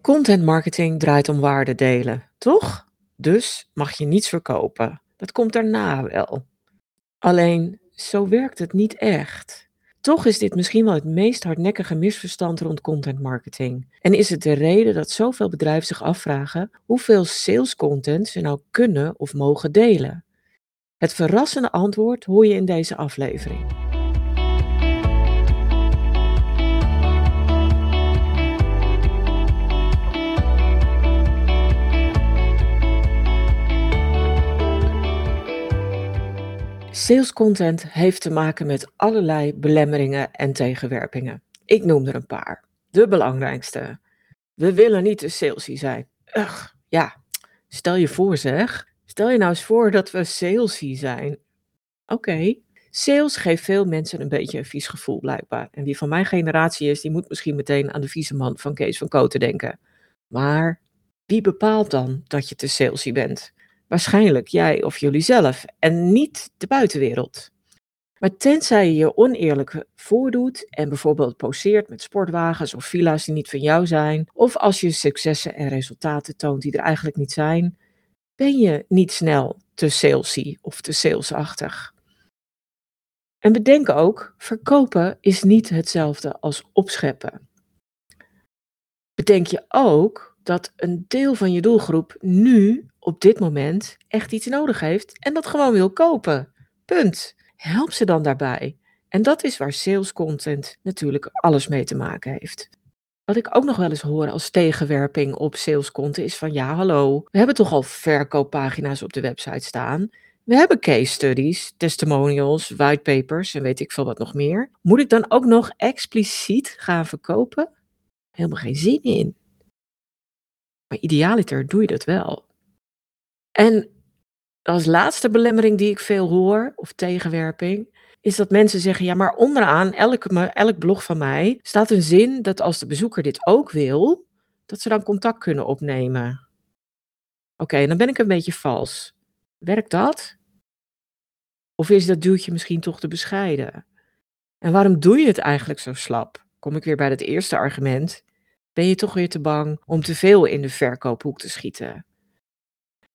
Content marketing draait om waarde delen, toch? Dus mag je niets verkopen. Dat komt daarna wel. Alleen, zo werkt het niet echt. Toch is dit misschien wel het meest hardnekkige misverstand rond content marketing. En is het de reden dat zoveel bedrijven zich afvragen hoeveel sales content ze nou kunnen of mogen delen? Het verrassende antwoord hoor je in deze aflevering. Sales content heeft te maken met allerlei belemmeringen en tegenwerpingen. Ik noem er een paar. De belangrijkste. We willen niet te salesy zijn. Ugh, ja, stel je voor zeg. Stel je nou eens voor dat we salesy zijn. Oké. Sales geeft veel mensen een beetje een vies gevoel blijkbaar. En wie van mijn generatie is, die moet misschien meteen aan de vieze man van Kees van Kooten denken. Maar wie bepaalt dan dat je te salesy bent? Waarschijnlijk jij of jullie zelf en niet de buitenwereld. Maar tenzij je je oneerlijk voordoet en bijvoorbeeld poseert met sportwagens of villa's die niet van jou zijn, of als je successen en resultaten toont die er eigenlijk niet zijn, ben je niet snel te salesy of te salesachtig. En bedenk ook, verkopen is niet hetzelfde als opscheppen. Bedenk je ook dat een deel van je doelgroep nu op dit moment echt iets nodig heeft en dat gewoon wil kopen. Punt. Help ze dan daarbij. En dat is waar sales content natuurlijk alles mee te maken heeft. Wat ik ook nog wel eens hoor als tegenwerping op sales content is van ja, hallo, we hebben toch al verkooppagina's op de website staan. We hebben case studies, testimonials, whitepapers en weet ik veel wat nog meer. Moet ik dan ook nog expliciet gaan verkopen? Helemaal geen zin in. Maar idealiter doe je dat wel. En als laatste belemmering die ik veel hoor, of tegenwerping, is dat mensen zeggen, ja, maar onderaan elk blog van mij staat een zin dat als de bezoeker dit ook wil, dat ze dan contact kunnen opnemen. Oké, dan ben ik een beetje vals. Werkt dat? Of is dat duwtje misschien toch te bescheiden? En waarom doe je het eigenlijk zo slap? Kom ik weer bij dat eerste argument. Ben je toch weer te bang om te veel in de verkoophoek te schieten?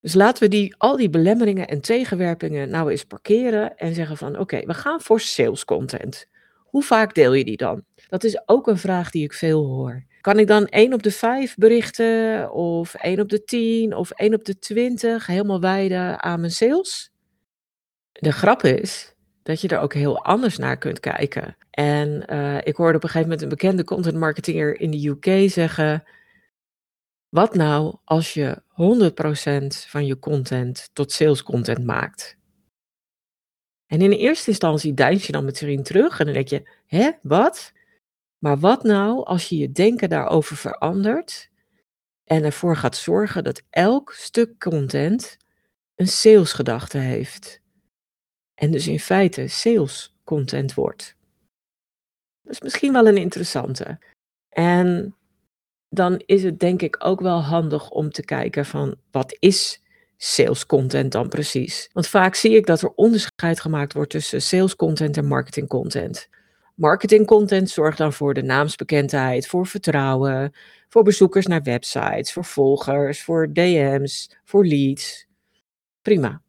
Dus laten we al die belemmeringen en tegenwerpingen nou eens parkeren en zeggen van oké, we gaan voor sales content. Hoe vaak deel je die dan? Dat is ook een vraag die ik veel hoor. Kan ik dan 1 op de 5 berichten of 1 op de 10 of 1 op de 20 helemaal wijden aan mijn sales? De grap is dat je er ook heel anders naar kunt kijken. En ik hoorde op een gegeven moment een bekende content marketeer in de UK zeggen, wat nou als je 100% van je content tot sales content maakt? En in de eerste instantie deins je dan meteen terug en dan denk je, hè, wat? Maar wat nou als je je denken daarover verandert en ervoor gaat zorgen dat elk stuk content een salesgedachte heeft? En dus in feite sales content wordt. Dat is misschien wel een interessante. En dan is het denk ik ook wel handig om te kijken van wat is sales content dan precies? Want vaak zie ik dat er onderscheid gemaakt wordt tussen sales content en marketing content. Marketing content zorgt dan voor de naamsbekendheid, voor vertrouwen, voor bezoekers naar websites, voor volgers, voor DM's, voor leads. Prima.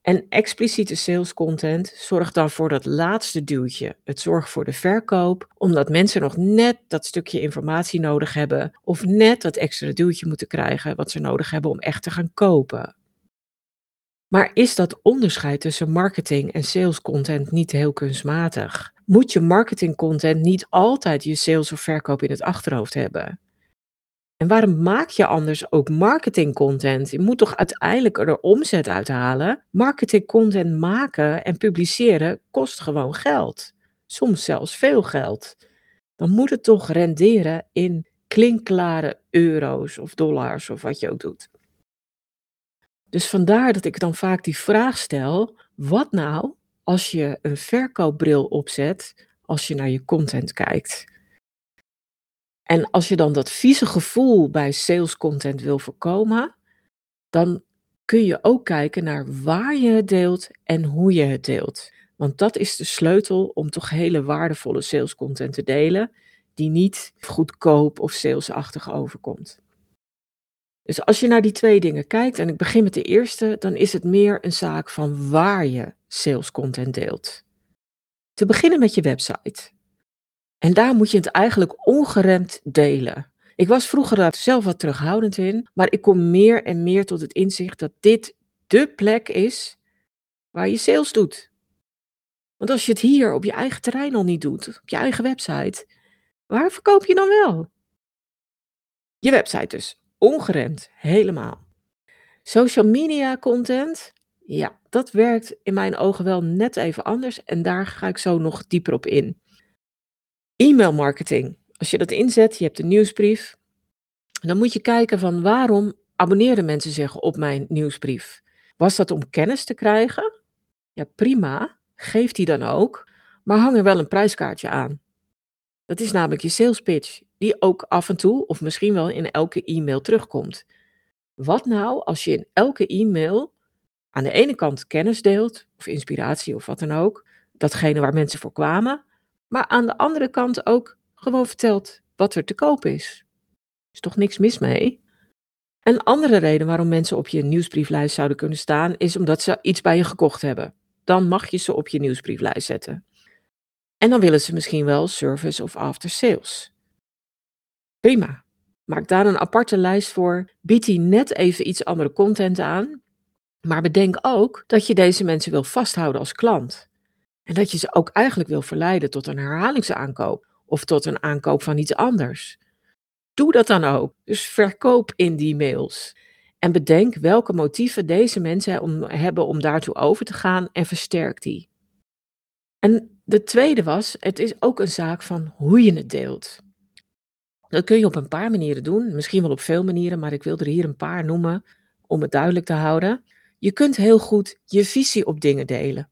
En expliciete sales content zorgt dan voor dat laatste duwtje. Het zorgt voor de verkoop, omdat mensen nog net dat stukje informatie nodig hebben of net dat extra duwtje moeten krijgen wat ze nodig hebben om echt te gaan kopen. Maar is dat onderscheid tussen marketing en sales content niet heel kunstmatig? Moet je marketing content niet altijd je sales of verkoop in het achterhoofd hebben? En waarom maak je anders ook marketingcontent? Je moet toch uiteindelijk er omzet uithalen? Marketingcontent maken en publiceren kost gewoon geld. Soms zelfs veel geld. Dan moet het toch renderen in klinkklare euro's of dollars of wat je ook doet. Dus vandaar dat ik dan vaak die vraag stel, wat nou als je een verkoopbril opzet als je naar je content kijkt? En als je dan dat vieze gevoel bij sales content wil voorkomen, dan kun je ook kijken naar waar je het deelt en hoe je het deelt. Want dat is de sleutel om toch hele waardevolle sales content te delen, die niet goedkoop of salesachtig overkomt. Dus als je naar die twee dingen kijkt, en ik begin met de eerste, dan is het meer een zaak van waar je sales content deelt. Te beginnen met je website. En daar moet je het eigenlijk ongeremd delen. Ik was vroeger daar zelf wat terughoudend in, maar ik kom meer en meer tot het inzicht dat dit dé plek is waar je sales doet. Want als je het hier op je eigen terrein al niet doet, op je eigen website, waar verkoop je dan wel? Je website dus. Ongeremd, helemaal. Social media content, ja, dat werkt in mijn ogen wel net even anders en daar ga ik zo nog dieper op in. E-mail marketing, als je dat inzet, je hebt een nieuwsbrief, dan moet je kijken van waarom abonneren mensen zich op mijn nieuwsbrief. Was dat om kennis te krijgen? Ja, prima, geef die dan ook, maar hang er wel een prijskaartje aan. Dat is namelijk je sales pitch, die ook af en toe of misschien wel in elke e-mail terugkomt. Wat nou als je in elke e-mail aan de ene kant kennis deelt, of inspiratie of wat dan ook, datgene waar mensen voor kwamen, maar aan de andere kant ook gewoon vertelt wat er te koop is. Er is toch niks mis mee? Een andere reden waarom mensen op je nieuwsbrieflijst zouden kunnen staan, is omdat ze iets bij je gekocht hebben. Dan mag je ze op je nieuwsbrieflijst zetten. En dan willen ze misschien wel service of after sales. Prima. Maak daar een aparte lijst voor. Bied die net even iets andere content aan. Maar bedenk ook dat je deze mensen wil vasthouden als klant. En dat je ze ook eigenlijk wil verleiden tot een herhalingsaankoop. Of tot een aankoop van iets anders. Doe dat dan ook. Dus verkoop in die mails. En bedenk welke motieven deze mensen hebben om daartoe over te gaan. En versterk die. En de tweede was, het is ook een zaak van hoe je het deelt. Dat kun je op een paar manieren doen, misschien wel op veel manieren, maar ik wil er hier een paar noemen om het duidelijk te houden. Je kunt heel goed je visie op dingen delen,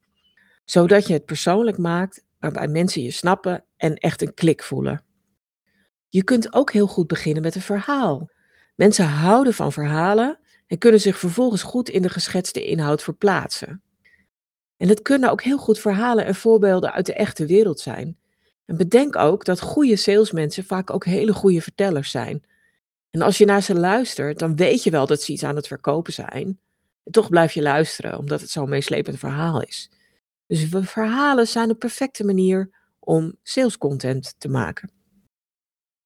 zodat je het persoonlijk maakt waarbij mensen je snappen en echt een klik voelen. Je kunt ook heel goed beginnen met een verhaal. Mensen houden van verhalen en kunnen zich vervolgens goed in de geschetste inhoud verplaatsen. En het kunnen ook heel goed verhalen en voorbeelden uit de echte wereld zijn. En bedenk ook dat goede salesmensen vaak ook hele goede vertellers zijn. En als je naar ze luistert, dan weet je wel dat ze iets aan het verkopen zijn. En toch blijf je luisteren, omdat het zo'n meeslepend verhaal is. Dus verhalen zijn de perfecte manier om salescontent te maken.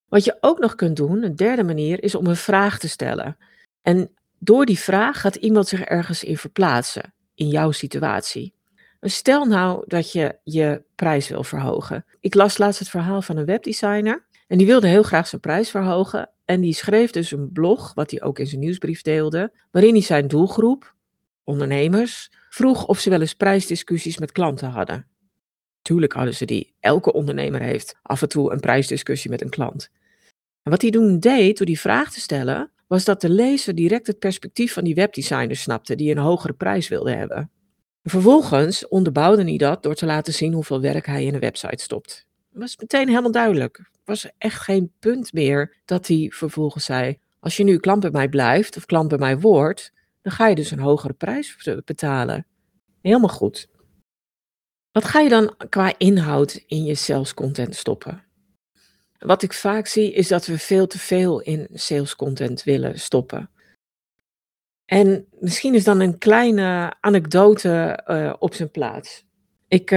Wat je ook nog kunt doen, een derde manier, is om een vraag te stellen. En door die vraag gaat iemand zich ergens in verplaatsen, in jouw situatie. Stel nou dat je je prijs wil verhogen. Ik las laatst het verhaal van een webdesigner. En die wilde heel graag zijn prijs verhogen. En die schreef dus een blog, wat hij ook in zijn nieuwsbrief deelde, waarin hij zijn doelgroep, ondernemers, vroeg of ze wel eens prijsdiscussies met klanten hadden. Tuurlijk hadden ze die. Elke ondernemer heeft af en toe een prijsdiscussie met een klant. En wat hij toen deed, door die vraag te stellen, was dat de lezer direct het perspectief van die webdesigner snapte, die een hogere prijs wilde hebben. Vervolgens onderbouwde hij dat door te laten zien hoeveel werk hij in een website stopt. Dat was meteen helemaal duidelijk. Er was echt geen punt meer dat hij vervolgens zei, als je nu klant bij mij blijft of klant bij mij wordt, dan ga je dus een hogere prijs betalen. Helemaal goed. Wat ga je dan qua inhoud in je sales content stoppen? Wat ik vaak zie is dat we veel te veel in sales content willen stoppen. En misschien is dan een kleine anekdote op zijn plaats. Ik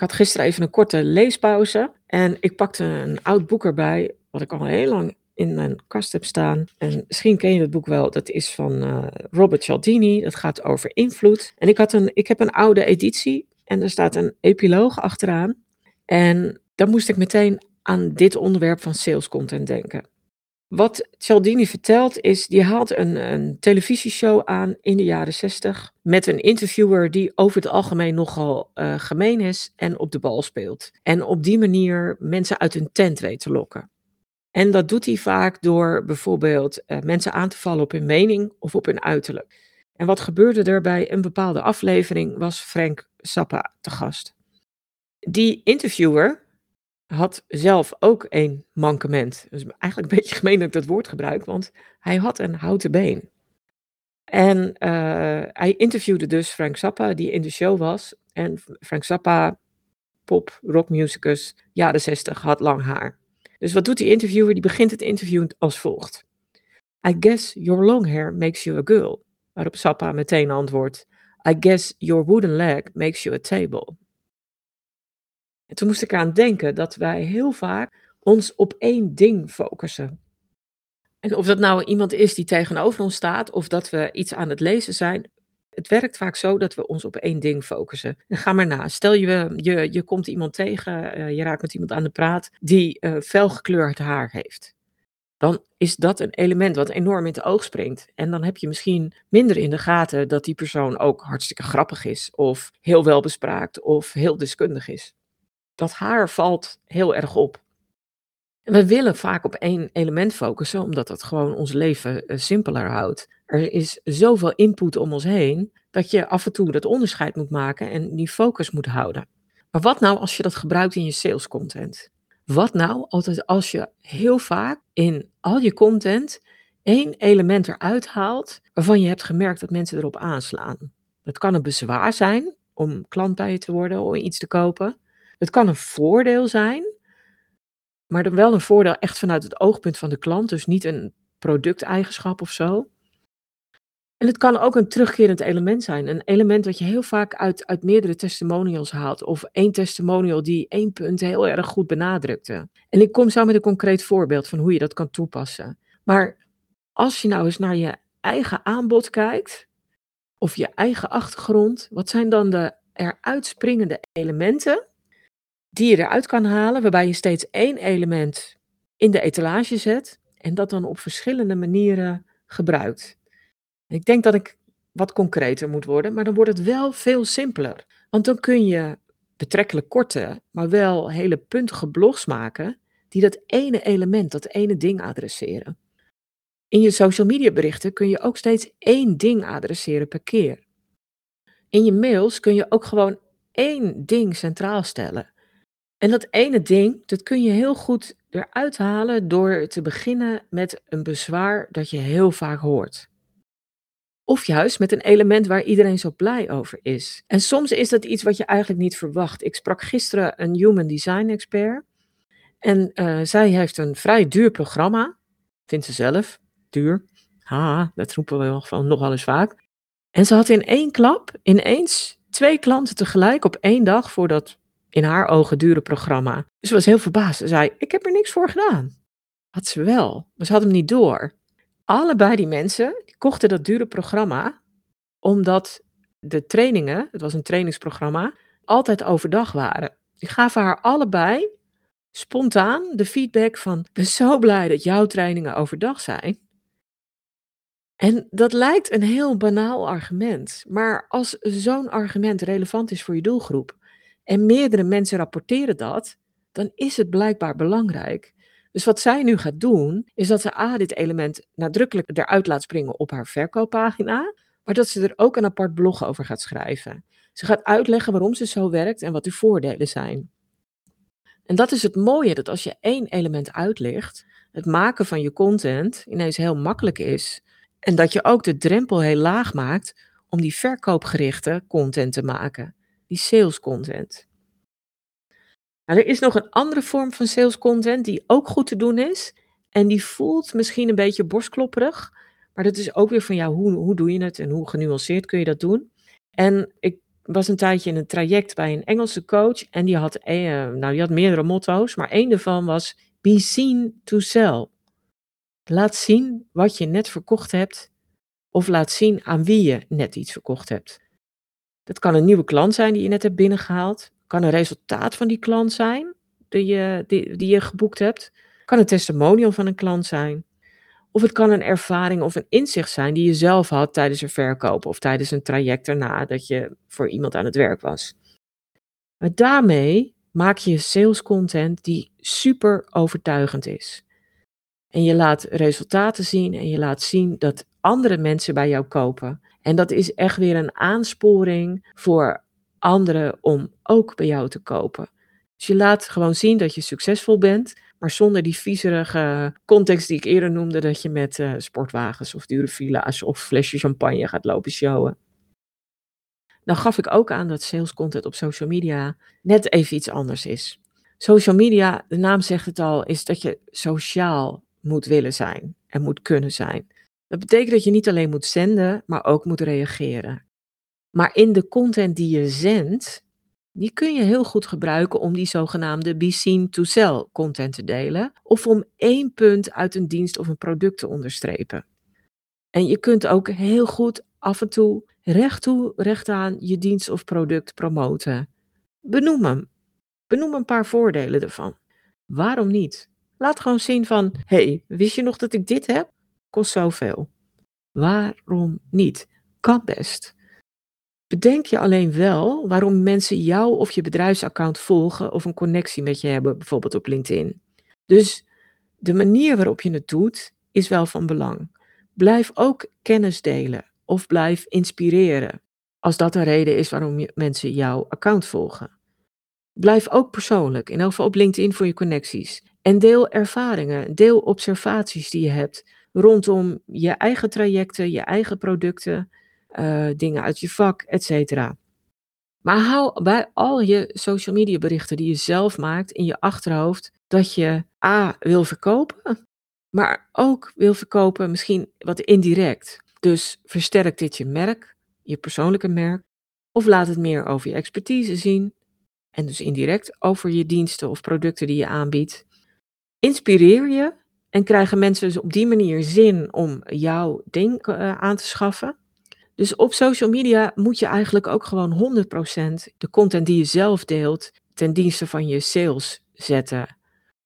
had gisteren even een korte leespauze en ik pakte een oud boek erbij, wat ik al heel lang in mijn kast heb staan. En misschien ken je het boek wel, dat is van Robert Cialdini, dat gaat over invloed. En ik heb een oude editie en er staat een epiloog achteraan. En daar moest ik meteen aan dit onderwerp van sales content denken. Wat Cialdini vertelt is, die haalt een televisieshow aan in de jaren 60 met een interviewer die over het algemeen nogal gemeen is en op de bal speelt. En op die manier mensen uit hun tent weet te lokken. En dat doet hij vaak door bijvoorbeeld mensen aan te vallen op hun mening of op hun uiterlijk. En wat gebeurde er bij een bepaalde aflevering was Frank Zappa te gast. Die interviewer had zelf ook een mankement. Dus eigenlijk een beetje gemeen dat ik dat woord gebruik, want hij had een houten been. En hij interviewde dus Frank Zappa, die in de show was. En Frank Zappa, pop, rockmusicus, jaren 60, had lang haar. Dus wat doet die interviewer? Die begint het interview als volgt. I guess your long hair makes you a girl. Waarop Zappa meteen antwoordt, I guess your wooden leg makes you a table. En toen moest ik eraan denken dat wij heel vaak ons op één ding focussen. En of dat nou iemand is die tegenover ons staat of dat we iets aan het lezen zijn. Het werkt vaak zo dat we ons op één ding focussen. En ga maar na. Stel je komt iemand tegen, je raakt met iemand aan de praat die felgekleurd haar heeft. Dan is dat een element wat enorm in het oog springt. En dan heb je misschien minder in de gaten dat die persoon ook hartstikke grappig is. Of heel welbespraakt of heel deskundig is. Dat haar valt heel erg op. En we willen vaak op één element focussen, omdat dat gewoon ons leven simpeler houdt. Er is zoveel input om ons heen, dat je af en toe dat onderscheid moet maken en die focus moet houden. Maar wat nou als je dat gebruikt in je sales content? Wat nou als je heel vaak in al je content één element eruit haalt, waarvan je hebt gemerkt dat mensen erop aanslaan? Het kan een bezwaar zijn om klant bij je te worden of iets te kopen. Het kan een voordeel zijn, maar dan wel een voordeel echt vanuit het oogpunt van de klant. Dus niet een producteigenschap of zo. En het kan ook een terugkerend element zijn. Een element dat je heel vaak uit meerdere testimonials haalt. Of één testimonial die één punt heel erg goed benadrukte. En ik kom zo met een concreet voorbeeld van hoe je dat kan toepassen. Maar als je nou eens naar je eigen aanbod kijkt. Of je eigen achtergrond. Wat zijn dan de eruit springende elementen die je eruit kan halen, waarbij je steeds één element in de etalage zet en dat dan op verschillende manieren gebruikt. Ik denk dat ik wat concreter moet worden, maar dan wordt het wel veel simpeler. Want dan kun je betrekkelijk korte, maar wel hele puntige blogs maken die dat ene element, dat ene ding adresseren. In je social media berichten kun je ook steeds één ding adresseren per keer. In je mails kun je ook gewoon één ding centraal stellen. En dat ene ding, dat kun je heel goed eruit halen door te beginnen met een bezwaar dat je heel vaak hoort. Of juist met een element waar iedereen zo blij over is. En soms is dat iets wat je eigenlijk niet verwacht. Ik sprak gisteren een human design expert. En zij heeft een vrij duur programma. Vindt ze zelf. Duur. Ha, dat roepen we nogal eens vaak. En ze had in één klap ineens 2 klanten tegelijk op één dag voor dat in haar ogen dure programma. Ze was heel verbaasd. Ze zei, ik heb er niks voor gedaan. Had ze wel, maar ze had hem niet door. Allebei die mensen die kochten dat dure programma, omdat de trainingen, het was een trainingsprogramma, altijd overdag waren. Die gaven haar allebei spontaan de feedback van, ik ben zo blij dat jouw trainingen overdag zijn. En dat lijkt een heel banaal argument. Maar als zo'n argument relevant is voor je doelgroep, en meerdere mensen rapporteren dat, dan is het blijkbaar belangrijk. Dus wat zij nu gaat doen, is dat ze dit element nadrukkelijk eruit laat springen op haar verkooppagina, maar dat ze er ook een apart blog over gaat schrijven. Ze gaat uitleggen waarom ze zo werkt en wat de voordelen zijn. En dat is het mooie, dat als je één element uitlicht, het maken van je content ineens heel makkelijk is. En dat je ook de drempel heel laag maakt om die verkoopgerichte content te maken. Die sales content. Nou, er is nog een andere vorm van sales content die ook goed te doen is. En die voelt misschien een beetje borstklopperig. Maar dat is ook weer van, ja, hoe doe je het en hoe genuanceerd kun je dat doen? En ik was een tijdje in een traject bij een Engelse coach. En die had meerdere motto's. Maar één daarvan was, be seen to sell. Laat zien wat je net verkocht hebt. Of laat zien aan wie je net iets verkocht hebt. Dat kan een nieuwe klant zijn die je net hebt binnengehaald. Kan een resultaat van die klant zijn die je geboekt hebt. Kan een testimonial van een klant zijn. Of het kan een ervaring of een inzicht zijn die je zelf had tijdens een verkoop. Of tijdens een traject erna dat je voor iemand aan het werk was. Maar daarmee maak je sales content die super overtuigend is. En je laat resultaten zien en je laat zien dat andere mensen bij jou kopen. En dat is echt weer een aansporing voor anderen om ook bij jou te kopen. Dus je laat gewoon zien dat je succesvol bent, maar zonder die viezerige context die ik eerder noemde, dat je met sportwagens of dure villa's of flesje champagne gaat lopen showen. Dan gaf ik ook aan dat sales content op social media net even iets anders is. Social media, de naam zegt het al, is dat je sociaal moet willen zijn. en moet kunnen zijn. Dat betekent dat je niet alleen moet zenden, maar ook moet reageren. Maar in de content die je zendt, die kun je heel goed gebruiken om die zogenaamde be seen to sell content te delen. Of om 1 punt uit een dienst of een product te onderstrepen. En je kunt ook heel goed af en toe recht toe, recht aan je dienst of product promoten. Benoem hem. Benoem een paar voordelen ervan. Waarom niet? Laat gewoon zien van, hey, wist je nog dat ik dit heb? Kost zoveel. Waarom niet? Kan best. Bedenk je alleen wel waarom mensen jou of je bedrijfsaccount volgen of een connectie met je hebben, bijvoorbeeld op LinkedIn. Dus de manier waarop je het doet is wel van belang. Blijf ook kennis delen of blijf inspireren, als dat een reden is waarom mensen jouw account volgen. Blijf ook persoonlijk, in elk geval op LinkedIn voor je connecties. En deel ervaringen, deel observaties die je hebt rondom je eigen trajecten, je eigen producten, dingen uit je vak, etc. Maar hou bij al je social media berichten die je zelf maakt in je achterhoofd dat je A, wil verkopen, maar ook wil verkopen misschien wat indirect. Dus versterk dit je merk, je persoonlijke merk, of laat het meer over je expertise zien en dus indirect over je diensten of producten die je aanbiedt. Inspireer je en krijgen mensen dus op die manier zin om jouw ding aan te schaffen. Dus op social media moet je eigenlijk ook gewoon 100% de content die je zelf deelt ten dienste van je sales zetten.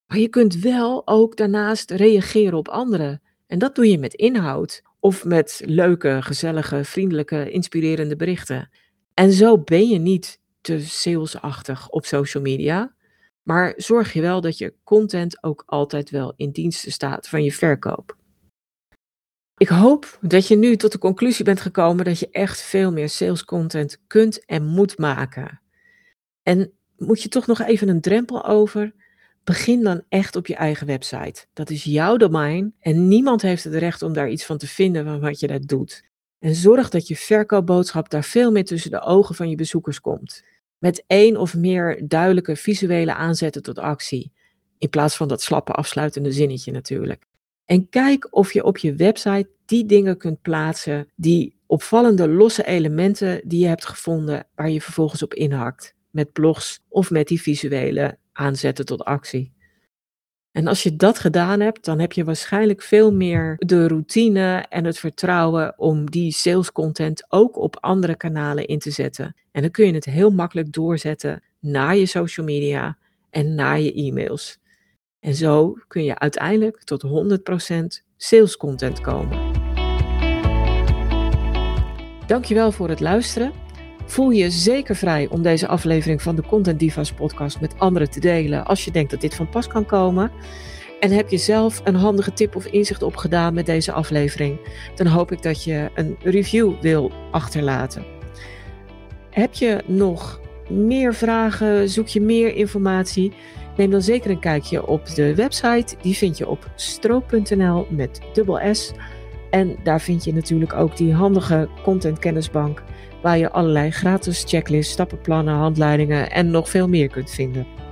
Maar je kunt wel ook daarnaast reageren op anderen. En dat doe je met inhoud of met leuke, gezellige, vriendelijke, inspirerende berichten. En zo ben je niet te salesachtig op social media. Maar zorg je wel dat je content ook altijd wel in dienst staat van je verkoop. Ik hoop dat je nu tot de conclusie bent gekomen dat je echt veel meer salescontent kunt en moet maken. En moet je toch nog even een drempel over? Begin dan echt op je eigen website. Dat is jouw domein en niemand heeft het recht om daar iets van te vinden van wat je daar doet. En zorg dat je verkoopboodschap daar veel meer tussen de ogen van je bezoekers komt. Met 1 of meer duidelijke visuele aanzetten tot actie. In plaats van dat slappe afsluitende zinnetje natuurlijk. En kijk of je op je website die dingen kunt plaatsen, die opvallende losse elementen die je hebt gevonden, waar je vervolgens op inhakt. Met blogs of met die visuele aanzetten tot actie. En als je dat gedaan hebt, dan heb je waarschijnlijk veel meer de routine en het vertrouwen om die salescontent ook op andere kanalen in te zetten. En dan kun je het heel makkelijk doorzetten naar je social media en naar je e-mails. En zo kun je uiteindelijk tot 100% salescontent komen. Dankjewel voor het luisteren. Voel je zeker vrij om deze aflevering van de Content Divas podcast met anderen te delen als je denkt dat dit van pas kan komen. En heb je zelf een handige tip of inzicht opgedaan met deze aflevering, dan hoop ik dat je een review wil achterlaten. Heb je nog meer vragen, zoek je meer informatie? Neem dan zeker een kijkje op de website. Die vind je op stro.nl met ss. En daar vind je natuurlijk ook die handige content kennisbank waar je allerlei gratis checklists, stappenplannen, handleidingen en nog veel meer kunt vinden.